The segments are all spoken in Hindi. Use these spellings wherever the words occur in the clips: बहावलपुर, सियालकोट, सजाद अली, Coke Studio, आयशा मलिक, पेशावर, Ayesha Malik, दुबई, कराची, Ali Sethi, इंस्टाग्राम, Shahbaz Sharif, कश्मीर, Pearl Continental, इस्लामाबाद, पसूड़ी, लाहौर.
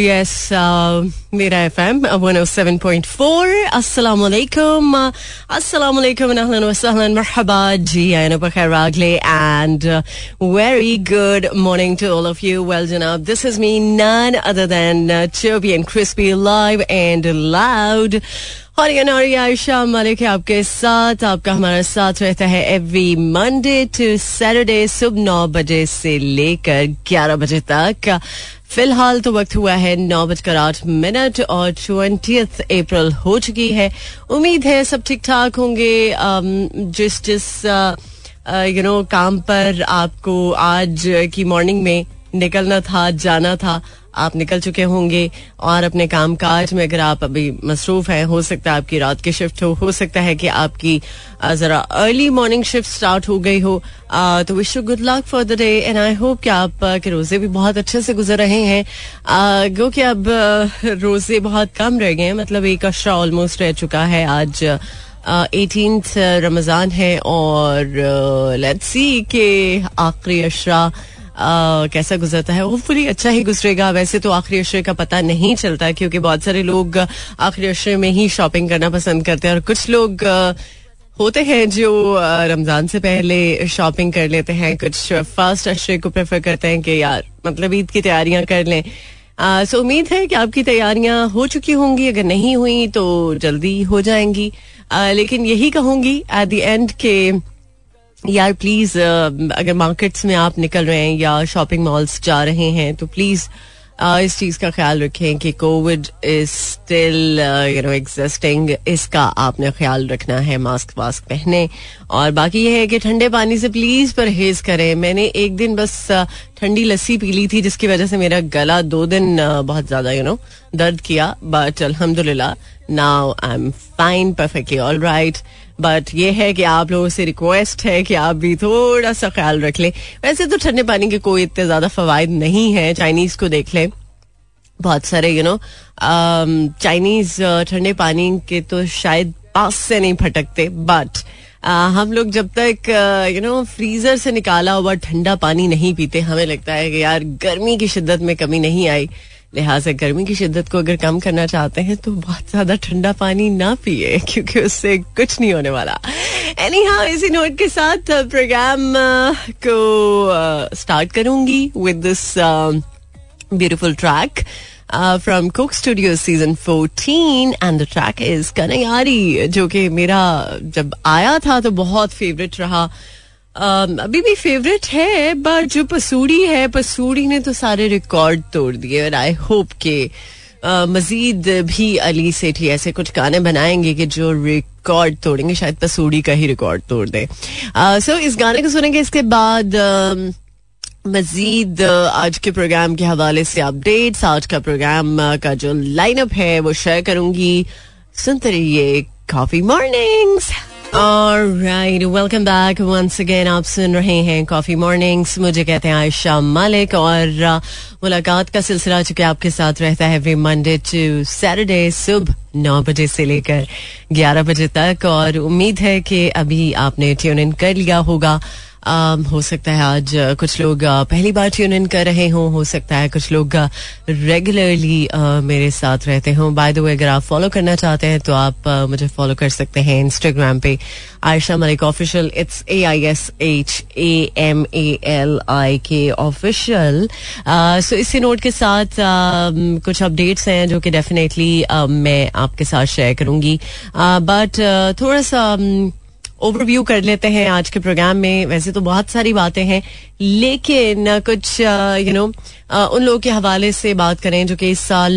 यस, मेरा एफएम 107.4. अस्सलामुअलैकुम, अस्सलामुअलैकुम, अहलन वसहलन, मरहबा जी. आई नो बखैर रागले and very good morning to all of you. Well जनाब, this is me none other than chubby and crispy, live and loud. और ये नारी आयशा मलिक है आपके साथ, आपका हमारा साथ रहता है एवरी मंडे टू सैटरडे सुबह 9 बजे से लेकर 11 बजे तक. फिलहाल तो वक्त हुआ है 9:08 और 20 अप्रैल हो चुकी है. उम्मीद है सब ठीक ठाक होंगे. जिस जिस काम पर आपको आज की मॉर्निंग में निकलना था, जाना था, आप निकल चुके होंगे. और अपने काम काज में अगर आप अभी मसरूफ हैं, हो सकता है आपकी रात की शिफ्ट हो सकता है कि आपकी जरा अर्ली मॉर्निंग शिफ्ट स्टार्ट हो गई हो. तो wish you good luck for the day and I hope कि आप के रोजे भी बहुत अच्छे से गुजर रहे हैं. गो कि अब रोजे बहुत कम रह गए हैं, मतलब एक अशरा ऑलमोस्ट रह चुका है. आज 18th रमजान है और लेट्स सी के आखिरी अशरा कैसा गुजरता है. होपफुली अच्छा ही गुजरेगा. वैसे तो आखिरी अशरे का पता नहीं चलता क्योंकि बहुत सारे लोग आखिरी अशरे में ही शॉपिंग करना पसंद करते हैं और कुछ लोग होते हैं जो रमजान से पहले शॉपिंग कर लेते हैं. कुछ फर्स्ट अशरे को प्रेफर करते हैं कि यार मतलब ईद की तैयारियां कर लें. सो उम्मीद है कि आपकी तैयारियां हो चुकी होंगी. अगर नहीं हुई तो जल्दी हो जाएंगी. लेकिन यही कहूंगी एट द एंड के यार प्लीज, अगर मार्केट्स में आप निकल रहे हैं या शॉपिंग मॉल्स जा रहे हैं तो प्लीज इस चीज का ख्याल रखें कि कोविड इज स्टिल एग्जिस्टिंग. इसका आपने ख्याल रखना है. मास्क वास्क पहने और बाकी यह है कि ठंडे पानी से प्लीज परहेज करें. मैंने एक दिन बस ठंडी लस्सी पी ली थी जिसकी वजह से मेरा गला 2 दिन बहुत ज्यादा दर्द किया. बट अल्हम्दुलिल्लाह now I am fine, perfectly all right. But ये है कि आप लोगों से रिक्वेस्ट है कि आप भी थोड़ा सा ख्याल रख लें. वैसे तो ठंडे पानी के कोई इतने ज्यादा फवायद नहीं है. चाइनीज को देख लें, बहुत सारे चाइनीज ठंडे पानी के तो शायद पास से नहीं फटकते. बट हम लोग जब तक फ्रीजर से निकाला हुआ ठंडा पानी नहीं पीते, हमें लगता है कि यार गर्मी की शिद्दत में कमी नहीं आई. लिहाजा गर्मी की शिद्दत को अगर कम करना चाहते हैं तो बहुत ज्यादा ठंडा पानी ना पिए क्योंकि उससे कुछ नहीं होने वाला. एनीहाउ, इसी नोट के साथ प्रोग्राम को स्टार्ट करूंगी with this beautiful track from Coke studio season 14 and the track is Kanyaari, जो कि मेरा जब आया था तो बहुत फेवरेट रहा. अभी भी फेवरेट है. बट जो पसूड़ी है, पसूड़ी ने तो सारे रिकॉर्ड तोड़ दिए और आई होप के मजीद भी अली सेठी ऐसे कुछ गाने बनाएंगे कि जो रिकॉर्ड तोड़ेंगे. शायद पसूड़ी का ही रिकॉर्ड तोड़ दे. सो इस गाने को सुनेंगे. इसके बाद मजीद आज के प्रोग्राम के हवाले से अपडेट्स, आज का प्रोग्राम का जो लाइनअप है वो शेयर करूंगी. सुनते रहिए coffee mornings. Alright, welcome back once again. आप सुन रहे हैं कॉफी मॉर्निंग्स. मुझे कहते हैं आयशा मलिक और मुलाकात का सिलसिला चूंकि आपके साथ रहता है एवरी मंडे टू सैटरडे सुबह 9 बजे से लेकर 11 बजे तक. और उम्मीद है कि अभी आपने ट्यून इन कर लिया होगा. हो सकता है आज कुछ लोग पहली बार ट्यून इन कर रहे हों, हो सकता है कुछ लोग रेगुलरली मेरे साथ रहते हों. बाय द वे, अगर आप फॉलो करना चाहते हैं तो आप मुझे फॉलो कर सकते हैं इंस्टाग्राम पे, आयशा मलिक official. It's AISHAMALIK official. So इसी नोट के साथ कुछ अपडेट्स हैं जो कि डेफिनेटली मैं आपके साथ शेयर करूंगी. बट थोड़ा सा ओवरव्यू कर लेते हैं आज के प्रोग्राम में. वैसे तो बहुत सारी बातें हैं लेकिन कुछ उन लोगों के हवाले से बात करें जो कि इस साल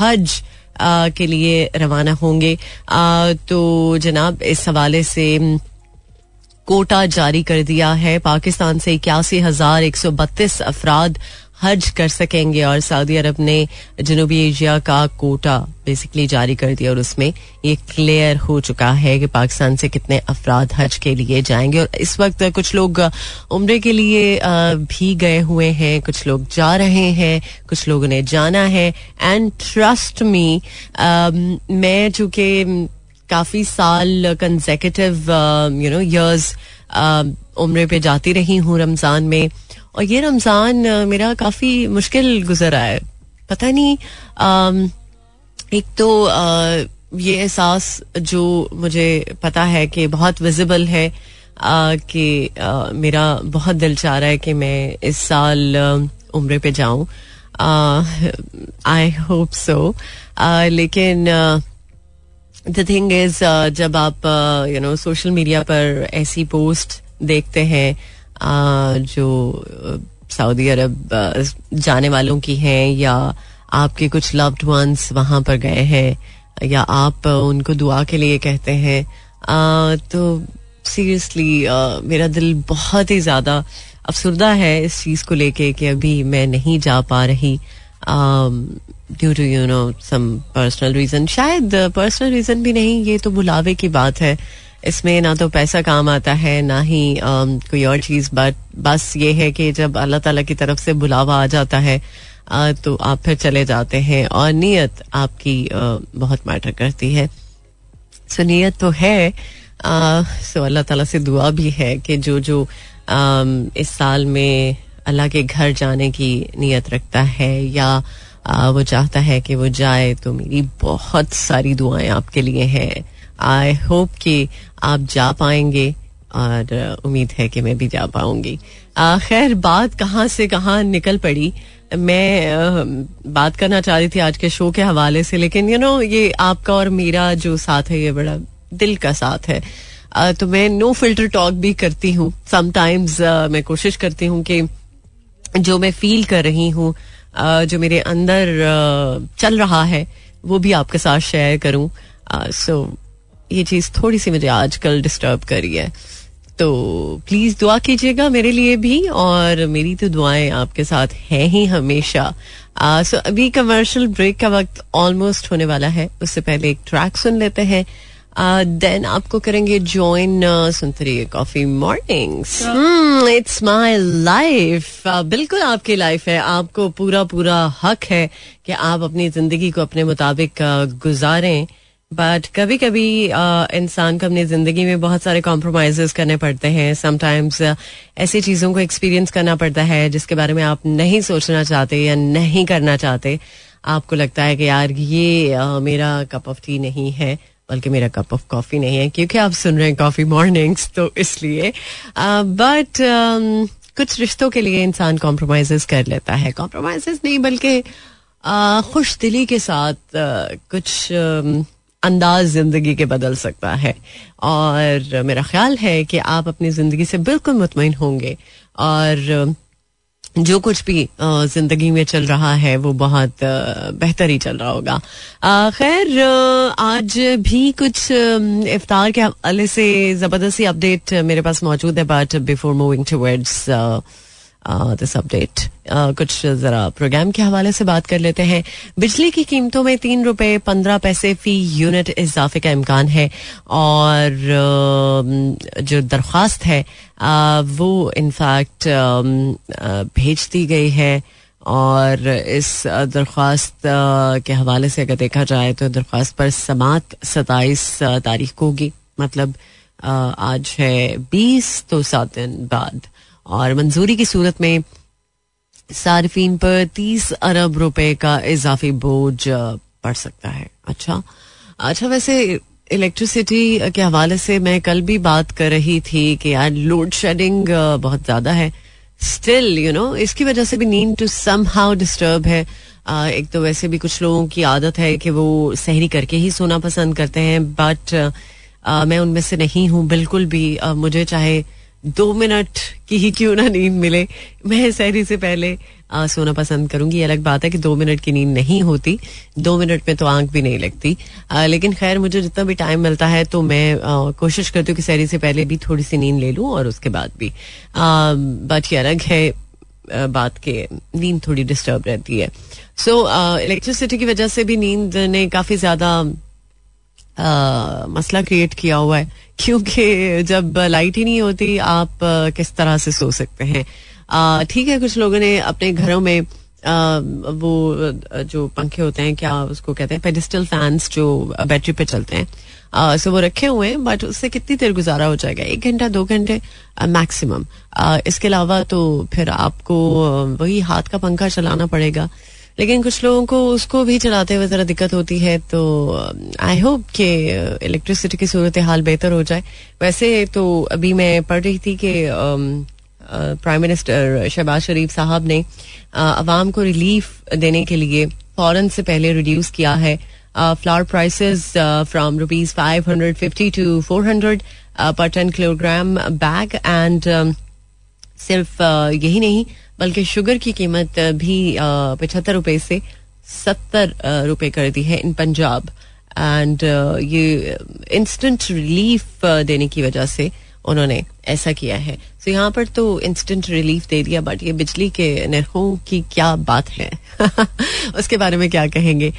हज के लिए रवाना होंगे. तो जनाब इस हवाले से कोटा जारी कर दिया है. पाकिस्तान से 81,132 अफराद हज कर सकेंगे और सऊदी अरब ने जनूबी एशिया का कोटा बेसिकली जारी कर दिया और उसमें ये क्लियर हो चुका है कि पाकिस्तान से कितने अफराद हज के लिए जाएंगे. और इस वक्त कुछ लोग उम्रे के लिए भी गए हुए हैं, कुछ लोग जा रहे हैं, कुछ लोगों ने जाना है. एंड ट्रस्ट मी, मैं चूंकि काफी साल कंसेक्यूटिव इयर्स उम्रे पे जाती रही हूँ रमजान में और ये रमज़ान मेरा काफ़ी मुश्किल गुजरा है. पता नहीं, एक तो ये एहसास जो मुझे पता है कि बहुत विजिबल है कि मेरा बहुत दिल चाह रहा है कि मैं इस साल उम्रे पे जाऊं, आई होप सो, लेकिन द थिंग इज जब आप यू नो सोशल मीडिया पर ऐसी पोस्ट देखते हैं जो सऊदी अरब जाने वालों की हैं या आपके कुछ लव्ड वंस वहाँ पर गए हैं या आप उनको दुआ के लिए कहते हैं, तो सीरियसली मेरा दिल बहुत ही ज़्यादा अफसरदा है इस चीज़ को लेके कि अभी मैं नहीं जा पा रही due to you know some personal reason. शायद पर्सनल रीज़न भी नहीं, ये तो बुलावे की बात है, इसमें ना तो पैसा काम आता है ना ही कोई और चीज़. बट बस ये है कि जब अल्लाह ताला की तरफ से बुलावा आ जाता है तो आप फिर चले जाते हैं और नीयत आपकी बहुत मैटर करती है. सो नीयत तो है, सो अल्लाह ताला से दुआ भी है कि जो जो इस साल में अल्लाह के घर जाने की नीयत रखता है या वो चाहता है कि वो जाए, तो मेरी बहुत सारी दुआएं आपके लिए हैं. आई होप कि आप जा पाएंगे और उम्मीद है कि मैं भी जा पाऊंगी. खैर, बात कहाँ से कहाँ निकल पड़ी. मैं बात करना चाह रही थी आज के शो के हवाले से, लेकिन यू नो ये आपका और मेरा जो साथ है ये बड़ा दिल का साथ है, तो मैं नो फिल्टर टॉक भी करती हूँ समटाइम्स. मैं कोशिश करती हूँ कि जो मैं फील कर रही हूँ, जो मेरे अंदर चल रहा है, वो भी आपके साथ शेयर करूँ. सो ये चीज़ थोड़ी सी मुझे आजकल डिस्टर्ब कर रही है, तो प्लीज़ दुआ कीजिएगा मेरे लिए भी, और मेरी तो दुआएं आपके साथ हैं ही हमेशा. सो अभी कमर्शियल ब्रेक का वक्त ऑलमोस्ट होने वाला है, उससे पहले एक ट्रैक सुन लेते हैं, देन आपको करेंगे जॉइन. सुनते रहिए coffee mornings, it's my life. बिल्कुल आपकी लाइफ है, आपको पूरा पूरा हक है कि आप अपनी जिंदगी को अपने मुताबिक गुजारें. बट कभी कभी इंसान को अपनी ज़िंदगी में बहुत सारे कॉम्प्रोमाइज़ करने पड़ते हैं. समटाइम्स ऐसी चीज़ों को एक्सपीरियंस करना पड़ता है जिसके बारे में आप नहीं सोचना चाहते या नहीं करना चाहते. आपको लगता है कि यार ये मेरा कप ऑफ टी नहीं है, बल्कि मेरा कप ऑफ कॉफ़ी नहीं है, क्योंकि आप सुन रहे हैं कॉफ़ी मॉर्निंग्स तो इसलिए. बट कुछ रिश्तों के लिए इंसान कॉम्प्रोमाइज़ कर लेता है. कॉम्प्रोमाइज़ नहीं बल्कि खुश दिली के साथ कुछ अंदाज जिंदगी के बदल सकता है. और मेरा ख्याल है कि आप अपनी जिंदगी से बिल्कुल मुतमईन होंगे और जो कुछ भी जिंदगी में चल रहा है वो बहुत बेहतर ही चल रहा होगा. खैर, आज भी कुछ इफ्तार के हवाले से जबरदस्ती अपडेट मेरे पास मौजूद है. But before moving towards this update, कुछ जरा प्रोग्राम के हवाले से बात कर लेते हैं. बिजली की कीमतों में 3.15 रुपये फी यूनिट इजाफे का इम्कान है, और जो दरख्वास्त है वो इनफैक्ट भेज दी गई है. और इस दरख्वास्त के हवाले से अगर देखा जाए तो दरख्वास्त पर समात 27 तारीख को होगी, मतलब आज है 20, तो 7 दिन बाद. और मंजूरी की सूरत में सार्फिन पर 30 अरब रुपए का इजाफी बोझ पड़ सकता है. अच्छा, वैसे इलेक्ट्रिसिटी के हवाले से मैं कल भी बात कर रही थी कि यार लोड शेडिंग बहुत ज़्यादा है स्टिल, यू नो, इसकी वजह से भी नींद टू समहाउ डिस्टर्ब है. एक तो वैसे भी कुछ लोगों की आदत है कि वो सहरी करके ही सोना पसंद करते हैं, बट मैं उनमें से नहीं हूँ बिल्कुल भी. मुझे चाहे 2 मिनट की ही क्यों ना नींद मिले, मैं सहरी से पहले सोना पसंद करूंगी. अलग बात है कि 2 मिनट की नींद नहीं होती, 2 मिनट में तो आंख भी नहीं लगती, लेकिन खैर मुझे जितना भी टाइम मिलता है तो मैं कोशिश करती हूँ कि सहरी से पहले भी थोड़ी सी नींद ले लूँ और उसके बाद भी. बात ये अलग है बात के नींद थोड़ी डिस्टर्ब रहती है. सो इलेक्ट्रिसिटी की वजह से भी नींद ने काफ़ी ज़्यादा मसला क्रिएट किया हुआ है, क्योंकि जब लाइट ही नहीं होती आप किस तरह से सो सकते हैं. ठीक है, कुछ लोगों ने अपने घरों में वो जो पंखे होते हैं, क्या उसको कहते हैं, पेडिस्टल फैंस जो बैटरी पे चलते हैं, सो वो रखे हुए हैं, बट उससे कितनी देर गुजारा हो जाएगा, 1 घंटा 2 घंटे मैक्सिमम. इसके अलावा तो फिर आपको वही हाथ का पंखा चलाना पड़ेगा. लेकिन कुछ लोगों को उसको भी चलाते हुए ज़रा दिक्कत होती है. तो आई होप कि इलेक्ट्रिसिटी की सूरत हाल बेहतर हो जाए. वैसे तो अभी मैं पढ़ रही थी कि प्राइम मिनिस्टर शहबाज शरीफ साहब ने आवाम को रिलीफ देने के लिए फौरन से पहले रिड्यूस किया है flower prices from rupees 550 to 400 per ton kilogram bag. And सिर्फ यही नहीं बल्कि शुगर की कीमत भी 75 रुपए से 70 रुपए कर दी है इन पंजाब. एंड ये इंस्टेंट रिलीफ देने की वजह से उन्होंने ऐसा किया है. सो यहाँ पर तो इंस्टेंट रिलीफ दे दिया बट ये बिजली के नरखों की क्या बात है उसके बारे में क्या कहेंगे.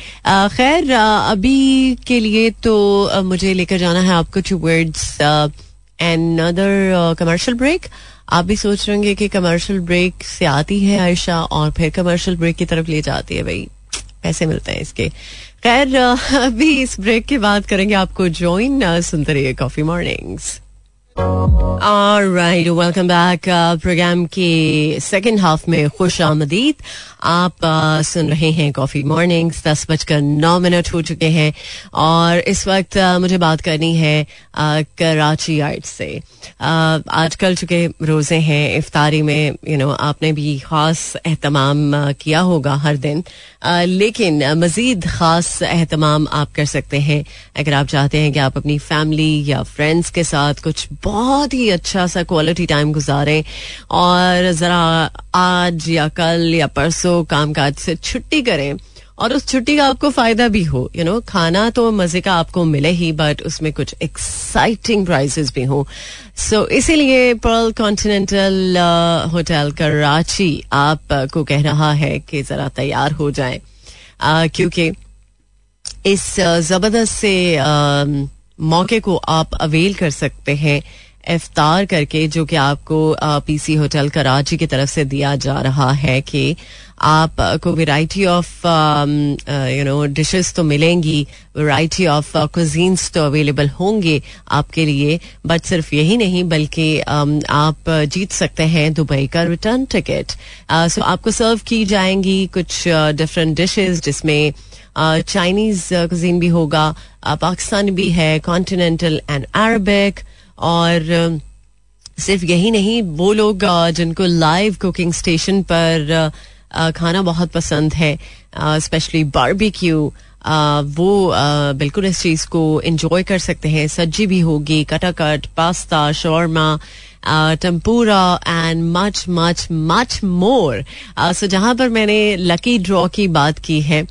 खैर अभी के लिए तो मुझे लेकर जाना है आपको टुवर्ड्स अनदर कमर्शियल ब्रेक. आप भी सोच रहेंगे कि कमर्शियल ब्रेक से आती है आयशा और फिर कमर्शियल ब्रेक की तरफ ले जाती है. भाई पैसे मिलते हैं इसके. खैर अभी इस ब्रेक के बाद करेंगे आपको ज्वाइन. सुनते रहिए coffee mornings. Alright, welcome back. Programme के सेकंड हाफ में खुश आमदीद. आप सुन रहे हैं कॉफी मॉर्निंग्स. 10:09 हो चुके हैं और इस वक्त मुझे बात करनी है कराची आर्ट्स से. आजकल चुके रोज़े हैं, इफ्तारी में आपने भी ख़ास अहतमाम किया होगा हर दिन, लेकिन मज़ीद ख़ास अहतमाम आप कर सकते हैं अगर आप चाहते हैं कि आप अपनी फैमिली या फ्रेंड्स के साथ कुछ बहुत ही अच्छा सा क्वालिटी टाइम गुजारें और ज़रा आज या कल या परसों कामकाज से छुट्टी करें और उस छुट्टी का आपको फ़ायदा भी हो. खाना तो मज़े का आपको मिले ही बट उसमें कुछ एक्साइटिंग प्राइजेस भी हों. सो इसीलिए पर्ल कॉन्टिनेंटल होटल कराची आपको कह रहा है कि ज़रा तैयार हो जाए क्योंकि इस ज़बरदस्त से मौके को आप अवेल कर सकते हैं इफ्तार करके, जो कि आपको पीसी होटल कराची की तरफ से दिया जा रहा है कि आपको वैरायटी ऑफ डिशेस तो मिलेंगी, वैरायटी ऑफ कुजीन्स तो अवेलेबल होंगे आपके लिए. बट सिर्फ यही नहीं बल्कि आप जीत सकते हैं दुबई का रिटर्न टिकट. सो आपको सर्व की जाएंगी कुछ डिफरेंट डिशेस जिसमें चाइनीज कुजीन भी होगा, पाकिस्तानी भी है, कॉन्टिनेंटल एंड अरबिक. और सिर्फ यही नहीं, वो लोग जिनको लाइव कुकिंग स्टेशन पर खाना बहुत पसंद है, स्पेशली बारबेक्यू, वो बिल्कुल इस चीज़ को एंजॉय कर सकते हैं. सब्जी भी होगी, कटाकट, pasta, shawarma, tempura and much much much more. So जहाँ पर मैंने लकी ड्रॉ की बात की है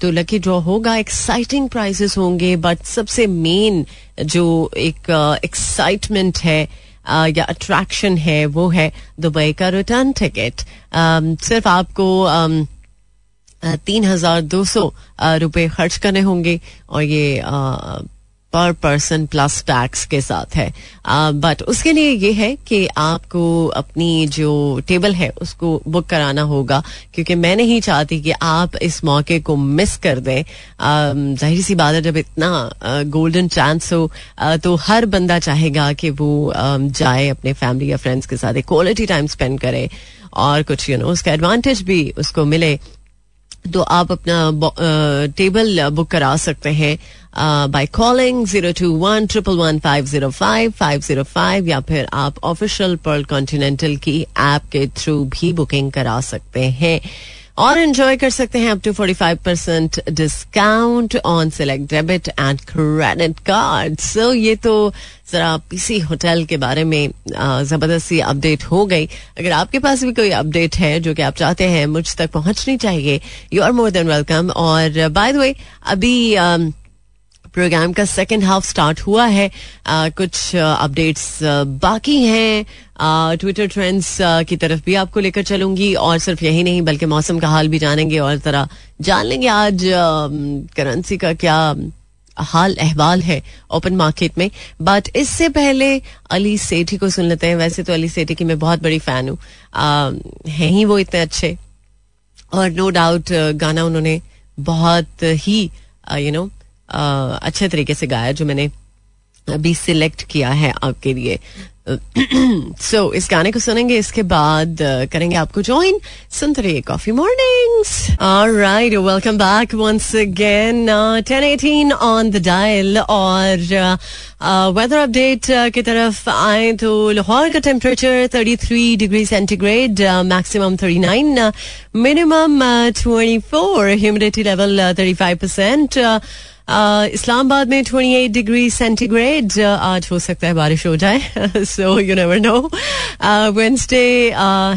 तो लकी ड्रॉ होगा, एक्साइटिंग प्राइजेस होंगे बट सबसे मेन जो एक एक्साइटमेंट है या अट्रैक्शन है वो है दुबई का रिटर्न टिकट. सिर्फ आपको 3,200 रुपये खर्च करने होंगे और ये पर पर्सन प्लस टैक्स के साथ है. बट उसके लिए ये है कि आपको अपनी जो टेबल है उसको बुक कराना होगा क्योंकि मैं नहीं चाहती कि आप इस मौके को मिस कर दें. जाहिर सी बात है, जब इतना गोल्डन चांस हो तो हर बंदा चाहेगा कि वो जाए अपने फैमिली या फ्रेंड्स के साथ एक क्वालिटी टाइम स्पेंड करे और कुछ उसका एडवांटेज भी उसको मिले. तो आप अपना टेबल बुक करा सकते हैं बाय कॉलिंग 021-111-505-505 या फिर आप ऑफिशियल पर्ल कॉन्टिनेंटल की ऐप के थ्रू भी बुकिंग करा सकते हैं और एंजॉय कर सकते हैं up to 45% discount on select debit and credit card. So ये तो जरा पीसी होटल के बारे में जबरदस्त सी अपडेट हो गई. अगर आपके पास भी कोई अपडेट है जो कि आप चाहते हैं मुझ तक पहुंचनी चाहिए, you are more than welcome. और बाय द वे अभी प्रोग्राम का सेकंड हाफ स्टार्ट हुआ है, कुछ अपडेट्स बाकी हैं. ट्विटर ट्रेंड्स की तरफ भी आपको लेकर चलूंगी और सिर्फ यही नहीं बल्कि मौसम का हाल भी जानेंगे और तरह जान लेंगे आज करेंसी का क्या हाल अहवाल है ओपन मार्केट में. बट इससे पहले अली सेठी को सुन लेते हैं. वैसे तो अली सेठी की मैं बहुत बड़ी फैन हूँ, हैं ही वो इतने अच्छे और नो डाउट गाना उन्होंने बहुत ही अच्छे तरीके से गाया जो मैंने अभी सिलेक्ट किया है आपके लिए. सो इस गाने को सुनेंगे, इसके बाद करेंगे आपको ज्वाइन. सुनते रहिए coffee mornings. Alright, welcome back once again. 10:18 on the dial. और वेदर अपडेट की तरफ आए तो लाहौर का temperature 33 degree centigrade, maximum 39, minimum 24, humidity level 35%. इस्लामाबाद में 28 डिग्री सेंटीग्रेड. आज हो सकता है बारिश हो जाए, so you never know. Wednesday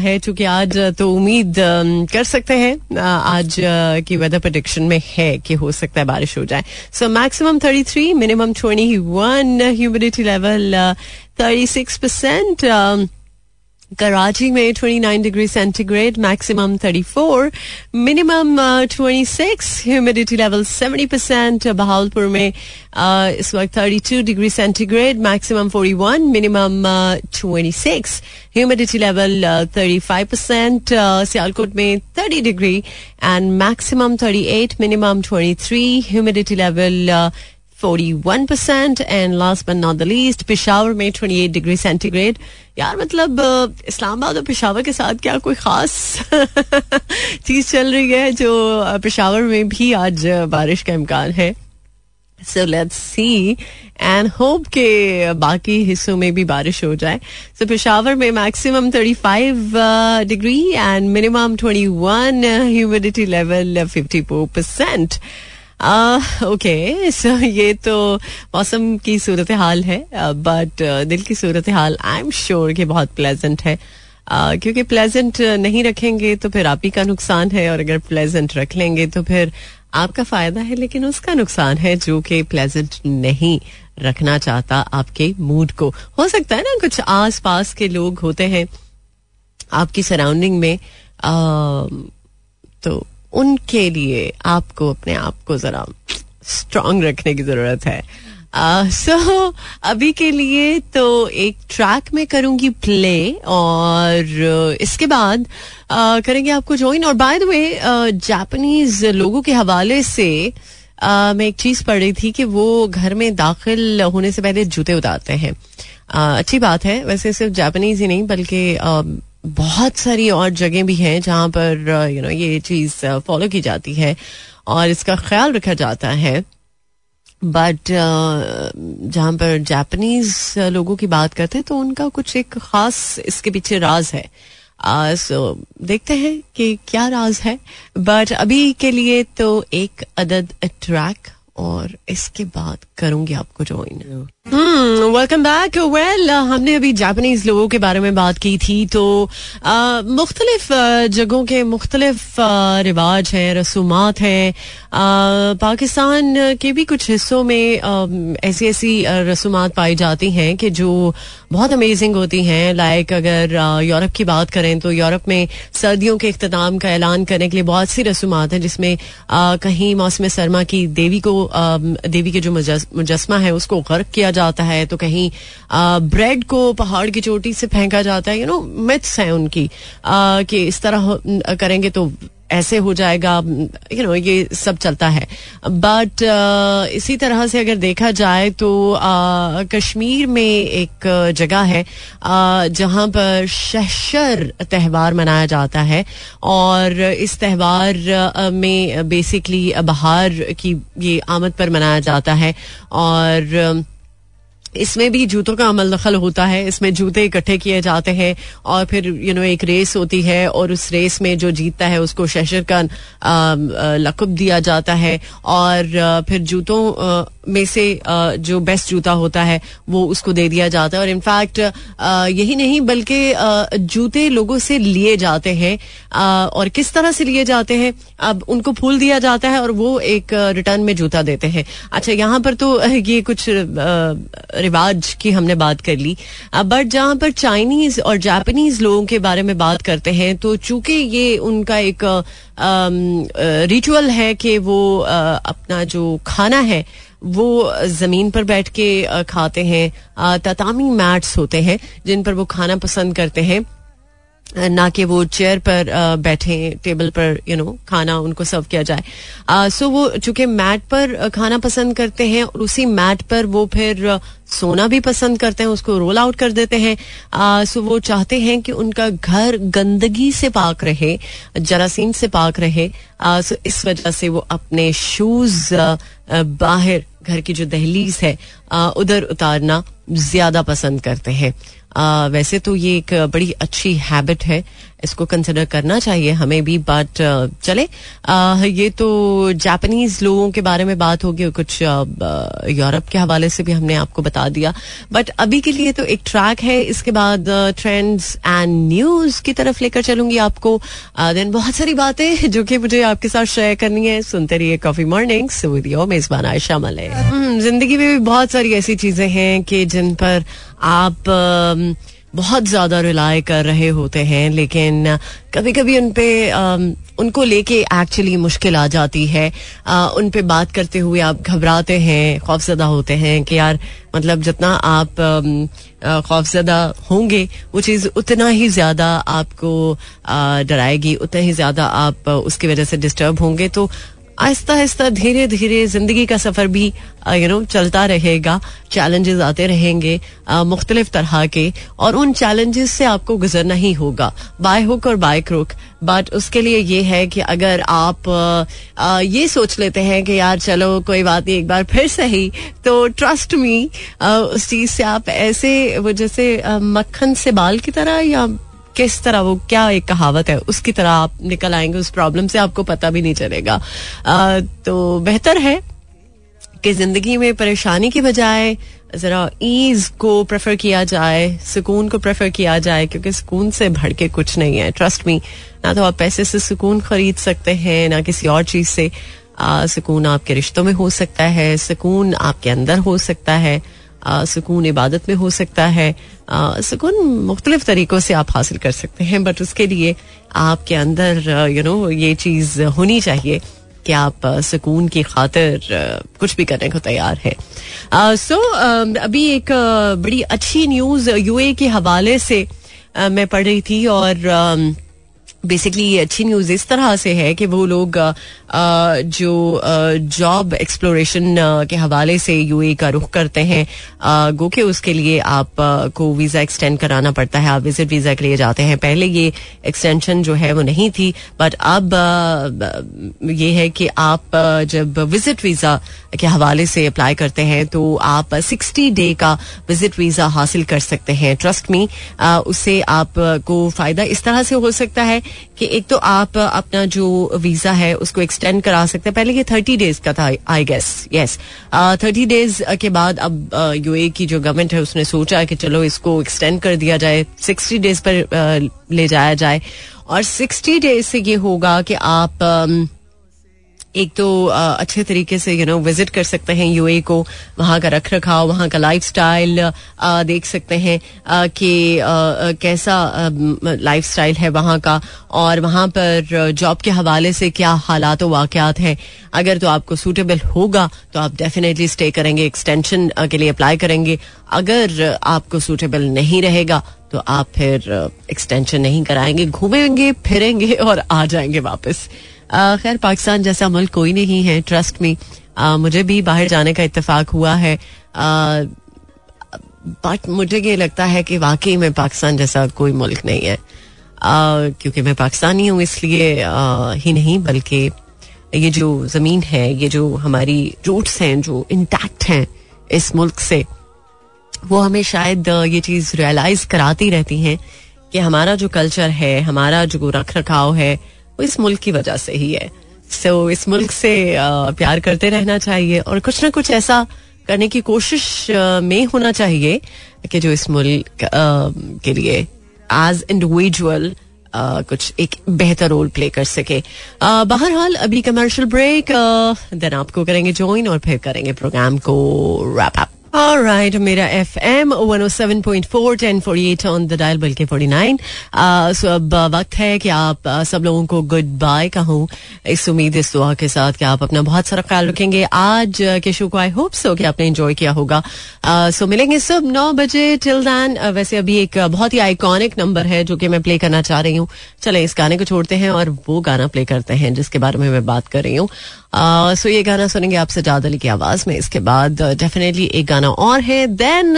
है चूंकि आज, तो उम्मीद कर सकते हैं आज की वेदर प्रेडिक्शन में है कि हो सकता है बारिश हो जाए. So maximum 33, minimum 21, humidity level 36%. कराची में 29 degree centigrade, maximum 34, minimum 26, humidity level 70%. बहावलपुर में इस वक्त 32 degree centigrade, maximum 41, minimum 26, humidity level 35%. सियालकोट में 30 degree and maximum 38, minimum 23, humidity level 41%. And last but not the least, पेशावर में 28 डिग्री सेंटीग्रेड. यार मतलब इस्लामाबाद और पेशावर के साथ क्या कोई खास चीज चल रही है जो पेशावर में भी आज बारिश का इम्कान है. So let's see and hope के बाकी हिस्सों में भी बारिश हो जाए. सो पेशावर में maximum 35 degree and minimum 21, humidity level 54%. Okay, so ये तो मौसम की सूरत हाल है, बट दिल की सूरत हाल आई एम श्योर कि बहुत प्लेजेंट है. क्योंकि प्लेजेंट नहीं रखेंगे तो फिर आप ही का नुकसान है, और अगर प्लेजेंट रख लेंगे तो फिर आपका फायदा है लेकिन उसका नुकसान है जो कि प्लेजेंट नहीं रखना चाहता आपके मूड को. हो सकता है ना कुछ आस पास के लोग होते हैं आपकी सराउंडिंग में, तो उनके लिए आपको अपने आप को जरा स्ट्रांग रखने की जरूरत है. सो अभी के लिए तो एक ट्रैक में करूंगी प्ले, और इसके बाद करेंगे आपको ज्वाइन. और बाय द वे, जापानीज लोगों के हवाले से मैं एक चीज पढ़ रही थी कि वो घर में दाखिल होने से पहले जूते उतारते हैं. अच्छी बात है. वैसे सिर्फ जापानीज ही नहीं बल्कि बहुत सारी और जगह भी हैं जहाँ पर यू नो ये चीज फॉलो की जाती है और इसका ख्याल रखा जाता है. बट जहाँ पर जापानीज लोगों की बात करते हैं तो उनका कुछ एक खास इसके पीछे राज है. सो देखते हैं कि क्या राज है. बट अभी के लिए तो एक अदद ट्रैक, और इसके बाद करूंगी आपको ज्वाइन. Welcome back. वेल, हमने अभी जापानीज लोगों के बारे में बात की थी. तो मुख्तलिफ जगहों के मुख्तलिफ रिवाज हैं, रसूमात हैं. पाकिस्तान के भी कुछ हिस्सों में ऐसी ऐसी रसूमात पाई जाती हैं कि जो बहुत अमेजिंग होती हैं. लाइक अगर यूरोप की बात करें तो यूरोप में सर्दियों के इख्तिताम का ऐलान करने के लिए बहुत सी रसूमात हैं, जिसमें कहीं मौसम सरमा की देवी को, देवी के जो मुजस्मा है उसको गर्क किया जाता है, तो कहीं ब्रेड को पहाड़ की चोटी से फेंका जाता है. यू नो मिथ्स हैं उनकी कि इस तरह करेंगे तो ऐसे हो जाएगा. यू नो ये सब चलता है. बट इसी तरह से अगर देखा जाए तो कश्मीर में एक जगह है जहाँ पर शहशर त्यौहार मनाया जाता है, और इस त्यौहार में बेसिकली बहार की ये आमद पर मनाया जाता है. और इसमें भी जूतों का अमल दखल होता है. इसमें जूते इकट्ठे किए जाते हैं और फिर यू नो एक रेस होती है, और उस रेस में जो जीतता है उसको शहशर का लक़ब दिया जाता है. और फिर जूतों में से जो बेस्ट जूता होता है वो उसको दे दिया जाता है. और इनफैक्ट यही नहीं बल्कि जूते लोगों से लिए जाते हैं, और किस तरह से लिए जाते हैं, अब उनको फूल दिया जाता है और वो एक रिटर्न में जूता देते हैं. अच्छा, यहाँ पर तो ये कुछ रिवाज की हमने बात कर ली. बट जहाँ पर चाइनीज और जापानीज लोगों के बारे में बात करते हैं तो चूंकि ये उनका एक रिचुअल है कि वो अपना जो खाना है वो जमीन पर बैठ के खाते हैं. ततामी मैट्स होते हैं जिन पर वो खाना पसंद करते हैं. ना कि वो चेयर पर बैठे टेबल पर यू नो खाना उनको सर्व किया जाए. सो वो चूंकि मैट पर खाना पसंद करते हैं और उसी मैट पर वो फिर सोना भी पसंद करते हैं, उसको रोल आउट कर देते हैं. सो वो चाहते हैं कि उनका घर गंदगी से पाक रहे, जरासीम से पाक रहे. सो इस वजह से वो अपने शूज बाहर घर की जो दहलीज है उधर उतारना ज्यादा पसंद करते हैं. वैसे तो ये एक बड़ी अच्छी हैबिट है, इसको कंसिडर करना चाहिए हमें भी. बट चले, ये तो जापानीज लोगों के बारे में बात होगी और कुछ यूरोप के हवाले से भी हमने आपको बता दिया. बट अभी के लिए तो एक ट्रैक है, इसके बाद ट्रेंड्स एंड न्यूज की तरफ लेकर चलूंगी आपको. देन बहुत सारी बातें जो कि मुझे आपके साथ शेयर करनी है. सुनते रहिए कॉफी मॉर्निंग्स विद योर मेजबान आयशा मलिक. जिंदगी में भी बहुत सारी ऐसी चीजें हैं कि जिन पर आप बहुत ज्यादा रिलाई कर रहे होते हैं, लेकिन कभी कभी उन पे उनको लेके एक्चुअली मुश्किल आ जाती है. उन पे बात करते हुए आप घबराते हैं, खौफजदा होते हैं कि यार मतलब जितना आप खौफजदा होंगे वो चीज़ उतना ही ज़्यादा आपको डराएगी, उतना ही ज़्यादा आप उसकी वजह से डिस्टर्ब होंगे. तो आहिस्ता आहिस्ता धीरे धीरे जिंदगी का सफर भी यू नो चलता रहेगा, चैलेंजेस आते रहेंगे मुख्तलिफ तरह के, और उन चैलेंजेस से आपको गुजरना ही होगा बाय हुक और बाय क्रुक. बट उसके लिए ये है कि अगर आप ये सोच लेते हैं कि यार चलो कोई बात नहीं, एक बार फिर सही, तो ट्रस्ट मी उस चीज से आप ऐसे वो जैसे मक्खन से बाल की तरह, या किस तरह वो क्या एक कहावत है, उसकी तरह आप निकल आएंगे. उस प्रॉब्लम से आपको पता भी नहीं चलेगा. तो बेहतर है कि जिंदगी में परेशानी की बजाय जरा ईज को प्रेफर किया जाए, सुकून को प्रेफर किया जाए, क्योंकि सुकून से बढ़ के कुछ नहीं है. ट्रस्ट मी, ना तो आप पैसे से सुकून खरीद सकते हैं ना किसी और चीज से. सुकून आपके रिश्तों में हो सकता है, सुकून आपके अंदर हो सकता है, सुकून इबादत में हो सकता है, सुकून मुख्तलिफ तरीकों से आप हासिल कर सकते हैं. बट उसके लिए आपके अंदर यू नो ये चीज़ होनी चाहिए कि आप सुकून की खातिर कुछ भी करने को तैयार है. सो अभी एक बड़ी अच्छी न्यूज़ यूए के हवाले से मैं पढ़ रही थी, और बेसिकली ये अच्छी न्यूज़ इस तरह से है कि वो लोग जो जॉब एक्सप्लोरेशन के हवाले से यूए का रुख करते हैं, गो के उसके लिए आपको वीज़ा एक्सटेंड कराना पड़ता है, आप विजिट वीज़ा के लिए जाते हैं. पहले ये एक्सटेंशन जो है वो नहीं थी, बट अब ये है कि आप जब विजिट वीज़ा के हवाले से अप्लाई करते हैं तो आप 60 डे का विजिट वीज़ा हासिल कर सकते हैं. ट्रस्ट मी, उससे आपको फ़ायदा इस तरह से हो सकता है कि एक तो आप अपना जो वीजा है उसको एक्सटेंड करा सकते हैं. पहले ये 30 डेज का था, आई गेस. यस, 30 डेज के बाद अब यूए की जो गवर्नमेंट है उसने सोचा कि चलो इसको एक्सटेंड कर दिया जाए, 60 डेज पर ले जाया जाए. और 60 डेज से ये होगा कि आप एक तो अच्छे तरीके से यू नो विजिट कर सकते हैं यूए को, वहाँ का रख रखाव, वहाँ का लाइफस्टाइल देख सकते हैं कि कैसा लाइफस्टाइल है वहाँ का, और वहाँ पर जॉब के हवाले से क्या हालात वाक़यात हैं. अगर तो आपको सूटेबल होगा तो आप डेफिनेटली स्टे करेंगे, एक्सटेंशन के लिए अप्लाई करेंगे. अगर आपको सूटेबल नहीं रहेगा तो आप फिर एक्सटेंशन नहीं कराएंगे, घूमेंगे फिरेंगे और आ जाएंगे वापस. खैर, पाकिस्तान जैसा मुल्क कोई नहीं है, ट्रस्ट में. मुझे भी बाहर जाने का इत्तेफाक हुआ है, बट मुझे ये लगता है कि वाकई में पाकिस्तान जैसा कोई मुल्क नहीं है. क्योंकि मैं पाकिस्तानी हूँ इसलिए ही नहीं, बल्कि ये जो ज़मीन है, ये जो हमारी रूट्स हैं जो इंटैक्ट हैं इस मुल्क से, वो हमें शायद ये चीज़ रियलाइज़ कराती रहती हैं कि हमारा जो कल्चर है, हमारा जो रख रखाव है, इस मुल्क की वजह से ही है. सो इस मुल्क से प्यार करते रहना चाहिए और कुछ ना कुछ ऐसा करने की कोशिश में होना चाहिए कि जो इस मुल्क के लिए एज इंडिविजुअल कुछ एक बेहतर रोल प्ले कर सके. बहरहाल, अभी कमर्शियल ब्रेक, देन आपको करेंगे ज्वाइन और फिर करेंगे प्रोग्राम को रैप अप. ऑलराइट, मेरा एफएम 107.4 1048 ऑन द डायल बल्कि 49. सो अब वक्त है कि आप सब लोगों को गुड बाय कहूं, इस उम्मीद इस दुआ के साथ कि आप अपना बहुत सारा ख्याल रखेंगे. आज के शो को आई होप सो कि आपने एंजॉय किया होगा. सो मिलेंगे सुबह 9 बजे. टिल दैन वैसे अभी एक बहुत ही आइकॉनिक नंबर है जो कि मैं प्ले करना चाह रही हूँ. चले इस गाने को छोड़ते हैं और वो गाना प्ले करते हैं जिसके बारे में मैं बात कर रही हूँ. सो ये गाना सुनेंगे आप सजाद अली की आवाज में. इसके बाद डेफिनेटली एक गाना और है. देन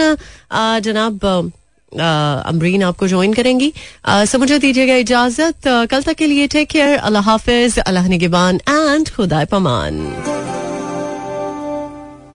जनाब अमरीन आपको ज्वाइन करेंगी. सो मुझे दीजिएगा इजाजत. कल तक के लिए टेक केयर. अल्लाह हाफिज, अल्लाह निगहबान एंड खुदा पमान.